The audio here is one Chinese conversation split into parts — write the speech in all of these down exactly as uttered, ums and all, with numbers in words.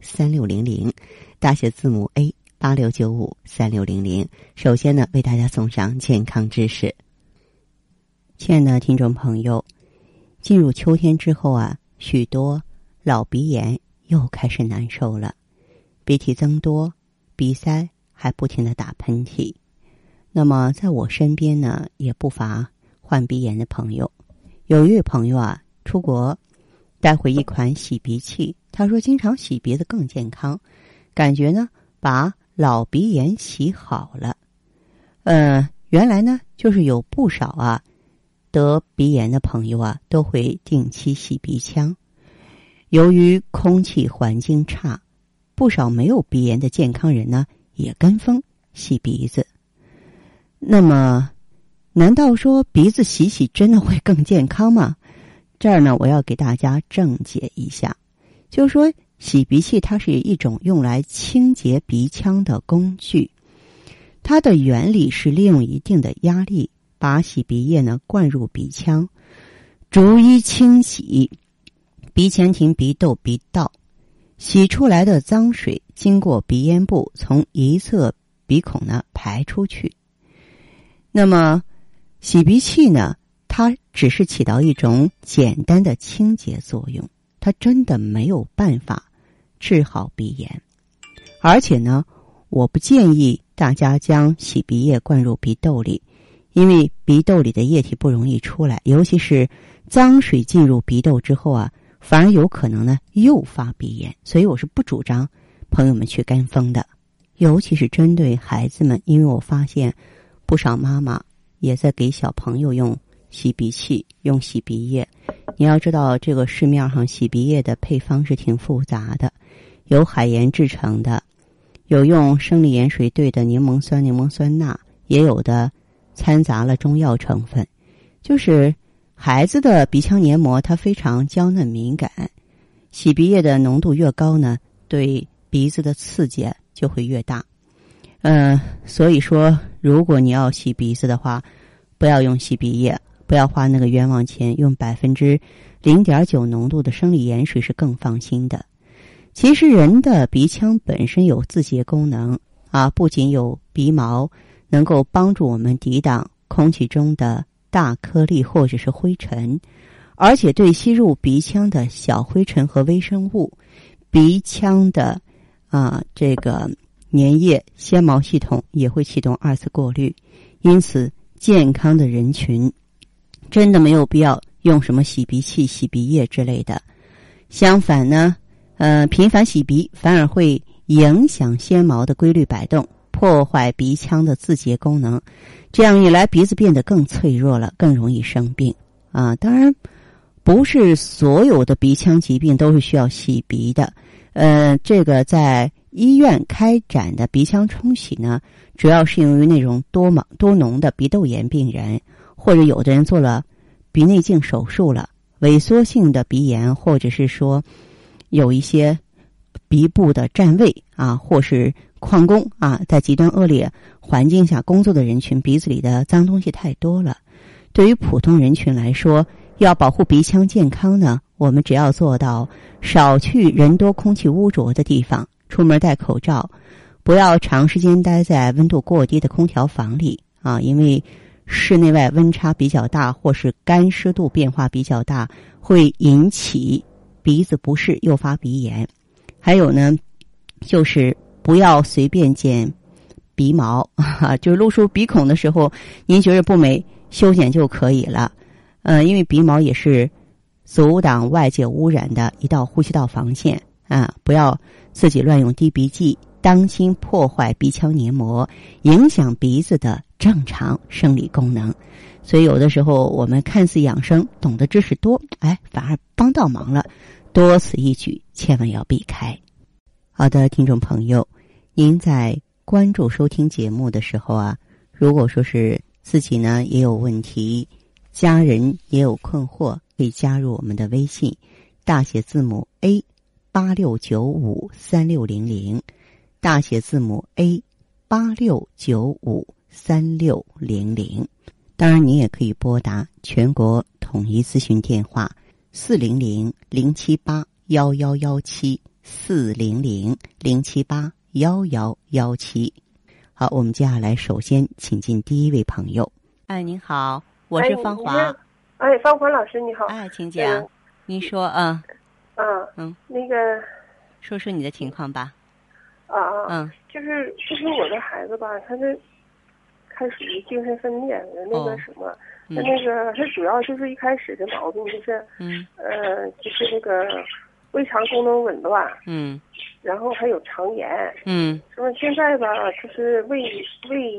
三六零零，大写字母 A 八六九五三六零零。首先呢，为大家送上健康知识。亲爱的听众朋友，进入秋天之后啊，许多老鼻炎又开始难受了，鼻涕增多，鼻塞，还不停地打喷嚏。那么在我身边呢，也不乏患鼻炎的朋友。有一位朋友啊，出国带回一款洗鼻器，他说经常洗鼻子更健康，感觉呢把老鼻炎洗好了。呃，原来呢就是有不少啊得鼻炎的朋友啊都会定期洗鼻腔。由于空气环境差，不少没有鼻炎的健康人呢也跟风洗鼻子。那么难道说鼻子洗洗真的会更健康吗？这儿呢，我要给大家正解一下，就是说洗鼻器它是一种用来清洁鼻腔的工具，它的原理是利用一定的压力把洗鼻液呢灌入鼻腔，逐一清洗鼻前庭、鼻窦、鼻道，洗出来的脏水经过鼻咽部从一侧鼻孔呢排出去。那么洗鼻器呢，它只是起到一种简单的清洁作用，它真的没有办法治好鼻炎。而且呢，我不建议大家将洗鼻液灌入鼻窦里，因为鼻窦里的液体不容易出来，尤其是脏水进入鼻窦之后啊，反而有可能呢诱发鼻炎，所以我是不主张朋友们去跟风的，尤其是针对孩子们，因为我发现不少妈妈也在给小朋友用洗鼻器，用洗鼻液。你要知道，这个市面上洗鼻液的配方是挺复杂的，有海盐制成的，有用生理盐水兑的柠檬酸、柠檬酸钠，也有的掺杂了中药成分。就是孩子的鼻腔黏膜它非常娇嫩敏感，洗鼻液的浓度越高呢，对鼻子的刺激就会越大。嗯、呃，所以说如果你要洗鼻子的话，不要用洗鼻液，不要花那个冤枉钱，用 百分之零点九 浓度的生理盐水是更放心的。其实人的鼻腔本身有自洁功能啊，不仅有鼻毛能够帮助我们抵挡空气中的大颗粒或者是灰尘，而且对吸入鼻腔的小灰尘和微生物，鼻腔的啊这个粘液纤毛系统也会启动二次过滤。因此健康的人群真的没有必要用什么洗鼻器、洗鼻液之类的。相反呢，呃，频繁洗鼻反而会影响纤毛的规律摆动，破坏鼻腔的自洁功能，这样一来鼻子变得更脆弱了，更容易生病啊。当然不是所有的鼻腔疾病都是需要洗鼻的，呃，这个在医院开展的鼻腔冲洗呢，主要适用于那种多毛多脓的鼻窦炎病人，或者有的人做了鼻内镜手术了，萎缩性的鼻炎，或者是说有一些鼻部的占位啊，或是旷工啊，在极端恶劣环境下工作的人群，鼻子里的脏东西太多了。对于普通人群来说，要保护鼻腔健康呢，我们只要做到少去人多空气污浊的地方，出门戴口罩，不要长时间待在温度过低的空调房里啊，因为室内外温差比较大，或是干湿度变化比较大，会引起鼻子不适，诱发鼻炎。还有呢，就是不要随便剪鼻毛啊，就是露出鼻孔的时候，您觉得不美，修剪就可以了。呃，因为鼻毛也是阻挡外界污染的一道呼吸道防线啊，不要自己乱用滴鼻剂，当心破坏鼻腔黏膜，影响鼻子的正常生理功能。所以有的时候我们看似养生，懂得知识多，哎，反而帮倒忙了，多此一举，千万要避开。好的，听众朋友，您在关注收听节目的时候啊，如果说是自己呢也有问题，家人也有困惑，可以加入我们的微信大写字母 A 八六九五三六零零，大写字母 A 八六九五三六零零。当然，您也可以拨打全国统一咨询电话四零零零七八幺幺幺七四零零零七八幺幺幺七。好，我们接下来首先请进第一位朋友。哎，您好，我是芳华。哎，哎芳华老师，你好。哎，请讲。嗯、您说啊。嗯嗯。那个，说说你的情况吧。啊啊。嗯，就是就是我的孩子吧，他这。他属于精神分裂的那个什么，哦嗯、那个他主要就是一开始的毛病就是，嗯、呃，就是那个胃肠功能紊乱，嗯，然后还有肠炎，嗯，那么现在吧，就是胃胃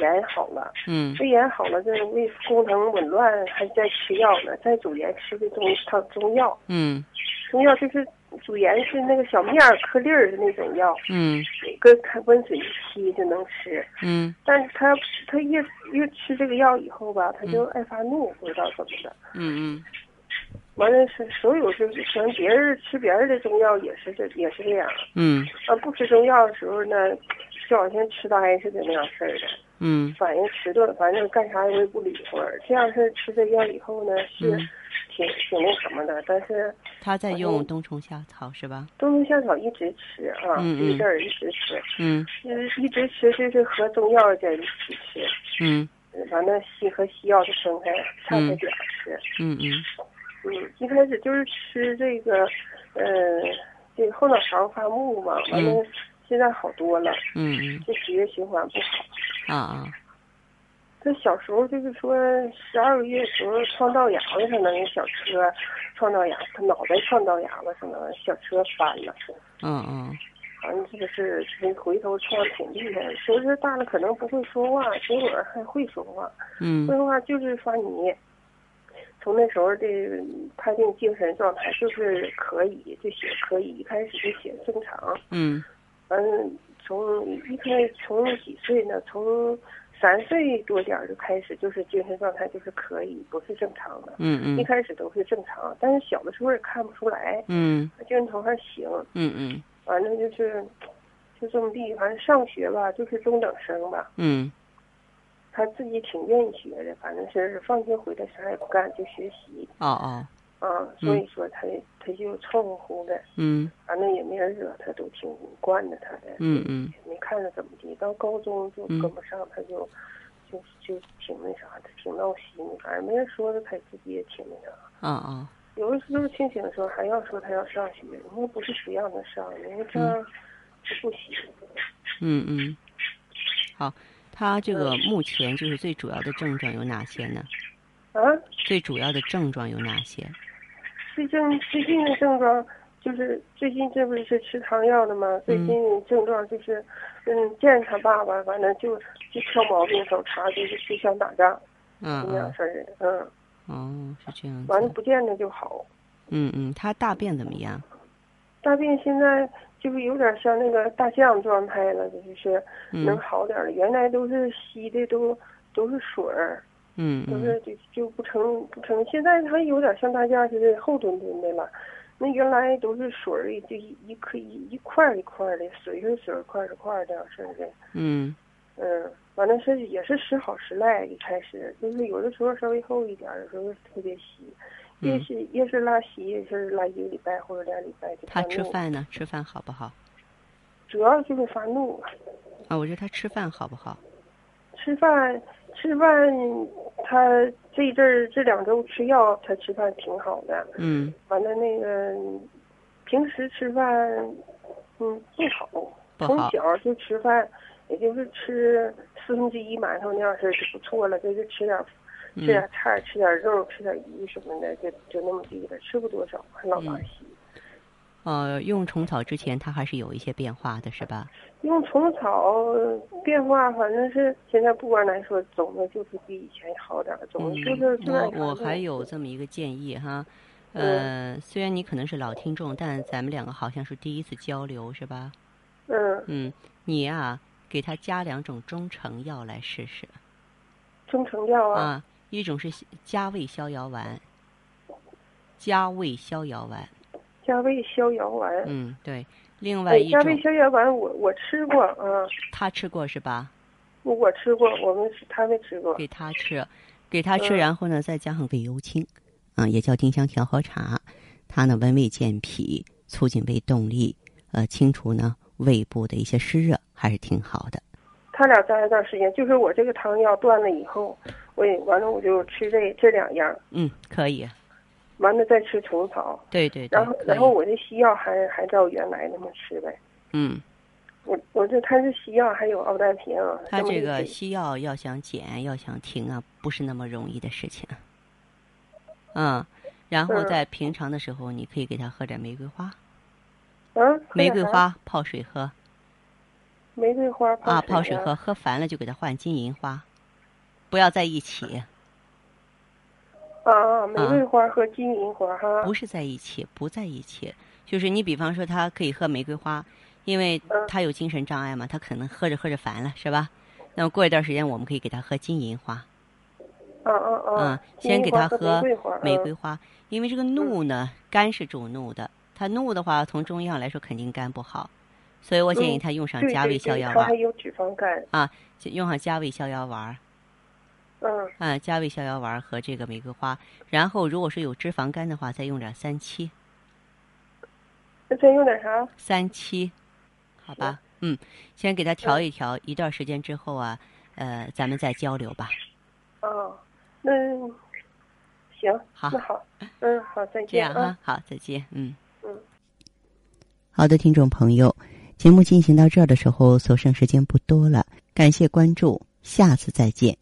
炎好了，嗯，胃炎好了，这胃功能紊乱还在吃药呢，在组员吃的中他中药，嗯，中药就是组员是那个小面颗粒儿的那种药，嗯，跟开温水一吸就能吃，嗯，但是他他越越吃这个药以后吧，他就爱发怒，不知道怎么的，嗯嗯，完了是所有就是可能别人吃别人的中药也是这也是这样，嗯，啊不吃中药的时候呢，就好像痴呆似的那样事儿的，嗯，反应迟钝，反正干啥我也不理会儿，这样是吃这药以后呢是。嗯挺挺那什么的，但是他在用冬虫夏草是吧？冬虫夏草一直吃啊，嗯嗯，一阵儿一直吃，嗯，一一直吃就是和中药在一起吃，嗯，完了西和西药就分开，差开点吃，嗯嗯嗯，一开始就是吃这个，呃，这个后脑勺发木嘛，完了现在好多了，嗯嗯，这血液循环不好，啊啊。那小时候就是说十二个月的时候撞到牙了，可能小车撞到牙，他脑袋撞到牙了，可能小车翻了。嗯嗯，反正这个是回头撞挺厉害的。说是大了可能不会说话，结果还会说话。嗯，会说话就是说你从那时候的判定精神状态就是可以，就写可以，一开始就写正常。嗯，嗯，从一开始从几岁呢？从三岁多点就开始，就是精神状态就是可以，不是正常的。嗯嗯，一开始都是正常，但是小的时候也看不出来。嗯，精神头还行。嗯嗯，反正就是就这么地，反正上学吧，就是中等生吧。嗯，他自己挺愿意学的，反正是放学回来啥也不干，就学习。哦哦。啊，所以说他、嗯、他就凑合乎的，嗯，反正也没人惹他，都挺惯着他的，嗯嗯，没看着怎么地。到高中就跟不上，嗯、他就就就挺那啥的，挺闹心的，反正没人说的，他自己也挺那啥。啊啊！有的时候清醒的时候还要说他要上学，人家不是不让他上，人家这样不行。嗯嗯，好，他这个目前就是最主要的症状有哪些呢？啊？最主要的症状有哪些？最近最近的症状就是最近这不是吃糖药的吗？嗯、最近症状就是，嗯，见他爸爸完了就就挑毛病，找茬，就是就想打仗，嗯，那样事儿，嗯，哦，是这样子。完了不见他就好。嗯嗯，他大便怎么样？大便现在就是有点像那个大象状态了，就是能好点了。嗯、原来都是稀的，都都是水儿。嗯，就是就就不成不成，现在他有点像大家似的厚墩墩的了，那原来都是水，就一一颗一一块一块的，水是水，块是块这样事的。嗯嗯，完了是也是时好时赖，一开始就是有的时候稍微厚一点，有时候特别稀，越是越是拉稀，越是拉一个礼拜或者两礼拜就。他吃饭呢？吃饭好不好？主要就是发怒。啊，我说他吃饭好不好？吃饭。吃饭，他这一阵儿这两周吃药，他吃饭挺好的。嗯，完了那个平时吃饭，嗯，不好。从小就吃饭，也就是吃四分之一馒头那样事儿就不错了，就是吃点吃点菜，吃点肉，吃点鱼什么的，就就那么地了，吃不多少，还老拉稀。呃，用虫草之前，它还是有一些变化的，是吧？用虫草变化，反正是现在不管来说，总的就是比以前好点儿，总的就是。嗯、我我还有这么一个建议哈，嗯，虽然你可能是老听众，但咱们两个好像是第一次交流，是吧？嗯。嗯，你啊，给他加两种中成药来试试。中成药啊？啊，一种是加味逍遥丸。加味逍遥丸。加味逍遥丸。嗯，对。另外一种。哎、加味逍遥丸我，我我吃过啊。他吃过是吧？我我吃过，我们他没吃过。给他吃，给他吃，嗯、然后呢，再加上给油清。啊，也叫丁香调和茶，它呢温胃健脾，促进胃动力，呃，清除呢胃部的一些湿热，还是挺好的。他俩在一段时间，就是我这个汤药断了以后，我也完了我就吃这这两样。嗯，可以。完了再吃虫草。对对对。然后然后我这西药还还照原来那么吃呗。嗯。我我这它是西药，还有奥黛平啊。它这个西药要想减要想停啊，不是那么容易的事情。嗯，然后在平常的时候，你可以给他喝点玫瑰花。嗯，玫瑰花泡水喝。玫瑰花泡水啊，泡水喝，喝烦了就给他换金银花，不要在一起。啊，玫瑰花和金银花哈。不是在一起，不在一起，就是你比方说他可以喝玫瑰花，因为他有精神障碍嘛，他可能喝着喝着烦了，是吧？那么过一段时间，我们可以给他喝金银花。嗯嗯嗯，啊，先给他喝玫瑰花，因为这个怒呢，肝是主怒的，他怒的话，从中医上来说肯定肝不好，所以我建议他用上加味逍遥丸。它还有脂肪肝。啊，用上加味逍遥丸。嗯。啊，加味逍遥丸和这个玫瑰花，然后如果是有脂肪肝的话，再用点三七。再用点啥？三七，好吧，嗯，先给他调一调，一段时间之后啊，呃，咱们再交流吧。哦。嗯，行，好，那好，嗯，好，再见，这样哈、啊，好，再见，嗯嗯，好的，听众朋友，节目进行到这儿的时候，所剩时间不多了，感谢关注，下次再见。